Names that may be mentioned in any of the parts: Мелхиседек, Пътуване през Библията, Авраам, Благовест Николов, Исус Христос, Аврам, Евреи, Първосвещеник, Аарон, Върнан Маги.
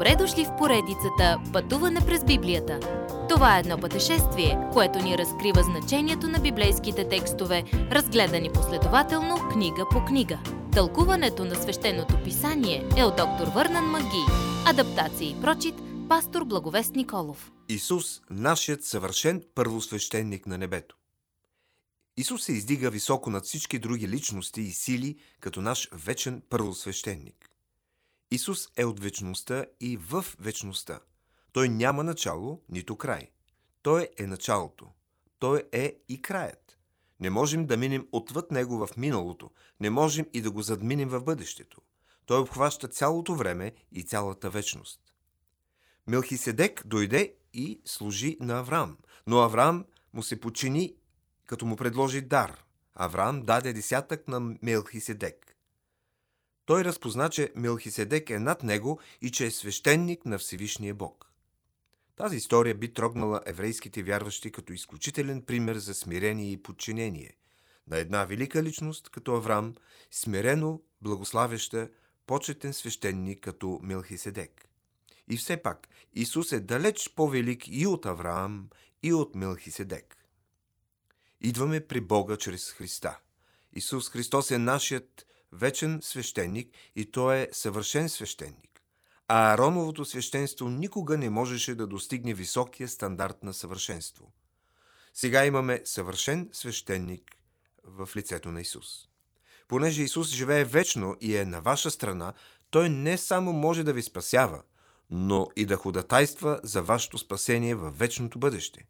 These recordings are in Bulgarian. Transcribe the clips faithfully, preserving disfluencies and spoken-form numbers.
Добре дошли в поредицата Пътуване през Библията. Това е едно пътешествие, което ни разкрива значението на библейските текстове, разгледани последователно книга по книга. Тълкуването на свещеното писание е от доктор Върнан Маги. Адаптация и прочит, пастор Благовест Николов. Исус, нашият съвършен първосвещеник на небето. Исус се издига високо над всички други личности и сили, като наш вечен първосвещеник. Исус е от вечността и в вечността. Той няма начало, нито край. Той е началото. Той е и краят. Не можем да минем отвъд Него в миналото. Не можем и да го задминем в бъдещето. Той обхваща цялото време и цялата вечност. Мелхиседек дойде и служи на Аврам, но Аврам му се подчини, като му предложи дар. Аврам даде десятък на Мелхиседек. Той разпозна, че Мелхиседек е над него и че е свещеник на Всевишния Бог. Тази история би трогнала еврейските вярващи като изключителен пример за смирение и подчинение на една велика личност като Аврам, смирено благославяща почетен свещеник като Мелхиседек. И все пак Исус е далеч по-велик и от Авраам, и от Мелхиседек. Идваме при Бога чрез Христа. Исус Христос е нашият вечен свещеник и Той е съвършен свещеник. А Аароновото свещенство никога не можеше да достигне високия стандарт на съвършенство. Сега имаме съвършен свещеник в лицето на Исус. Понеже Исус живее вечно и е на ваша страна, Той не само може да ви спасява, но и да ходатайства за вашето спасение във вечното бъдеще.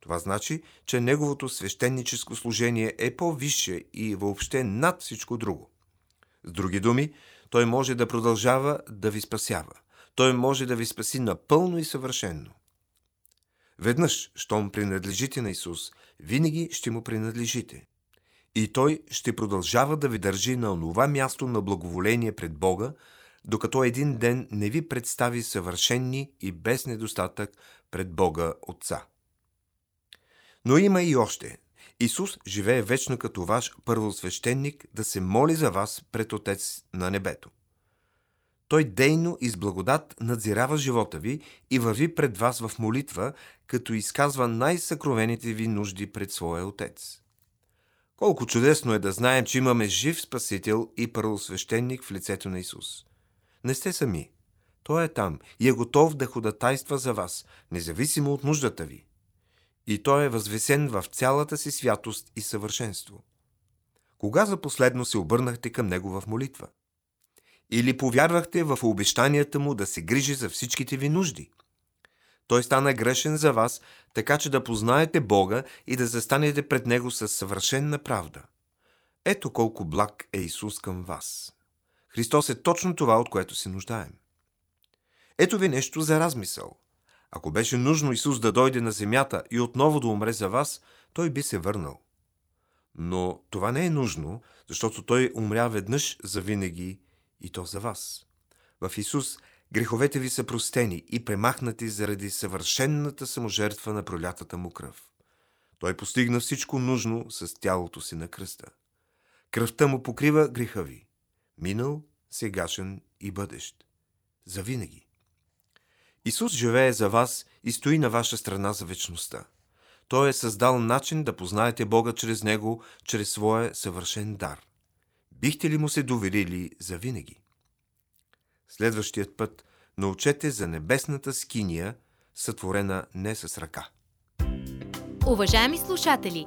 Това значи, че Неговото свещеническо служение е по-висше и въобще над всичко друго. С други думи, Той може да продължава да ви спасява. Той може да ви спаси напълно и съвършенно. Веднъж, щом принадлежите на Исус, винаги ще Му принадлежите. И Той ще продължава да ви държи на онова място на благоволение пред Бога, докато един ден не ви представи съвършенни и без недостатък пред Бога Отца. Но има и още. Исус живее вечно като ваш първосвещеник да се моли за вас пред Отец на небето. Той дейно и с благодат надзирава живота ви и върви пред вас в молитва, като изказва най-съкровените ви нужди пред своя Отец. Колко чудесно е да знаем, че имаме жив Спасител и първосвещеник в лицето на Исус. Не сте сами. Той е там и е готов да ходатайства за вас, независимо от нуждата ви. И Той е възвесен в цялата си святост и съвършенство. Кога за последно се обърнахте към Него в молитва? Или повярвахте в обещанията Му да се грижи за всичките ви нужди? Той стана грешен за вас, така че да познаете Бога и да застанете пред Него със съвършенна правда. Ето колко благ е Исус към вас. Христос е точно това, от което се нуждаем. Ето ви нещо за размисъл. Ако беше нужно Исус да дойде на земята и отново да умре за вас, Той би се върнал. Но това не е нужно, защото Той умря веднъж за винаги и то за вас. В Исус греховете ви са простени и премахнати заради съвършенната саможертва на пролятата Му кръв. Той постигна всичко нужно с тялото си на кръста. Кръвта Му покрива греха ви. Минал, сегашен и бъдещ. За винаги. Исус живее за вас и стои на ваша страна за вечността. Той е създал начин да познаете Бога чрез Него, чрез своя съвършен дар. Бихте ли Му се доверили за винаги? Следващият път научете за небесната скиния, сътворена не с ръка. Уважаеми слушатели,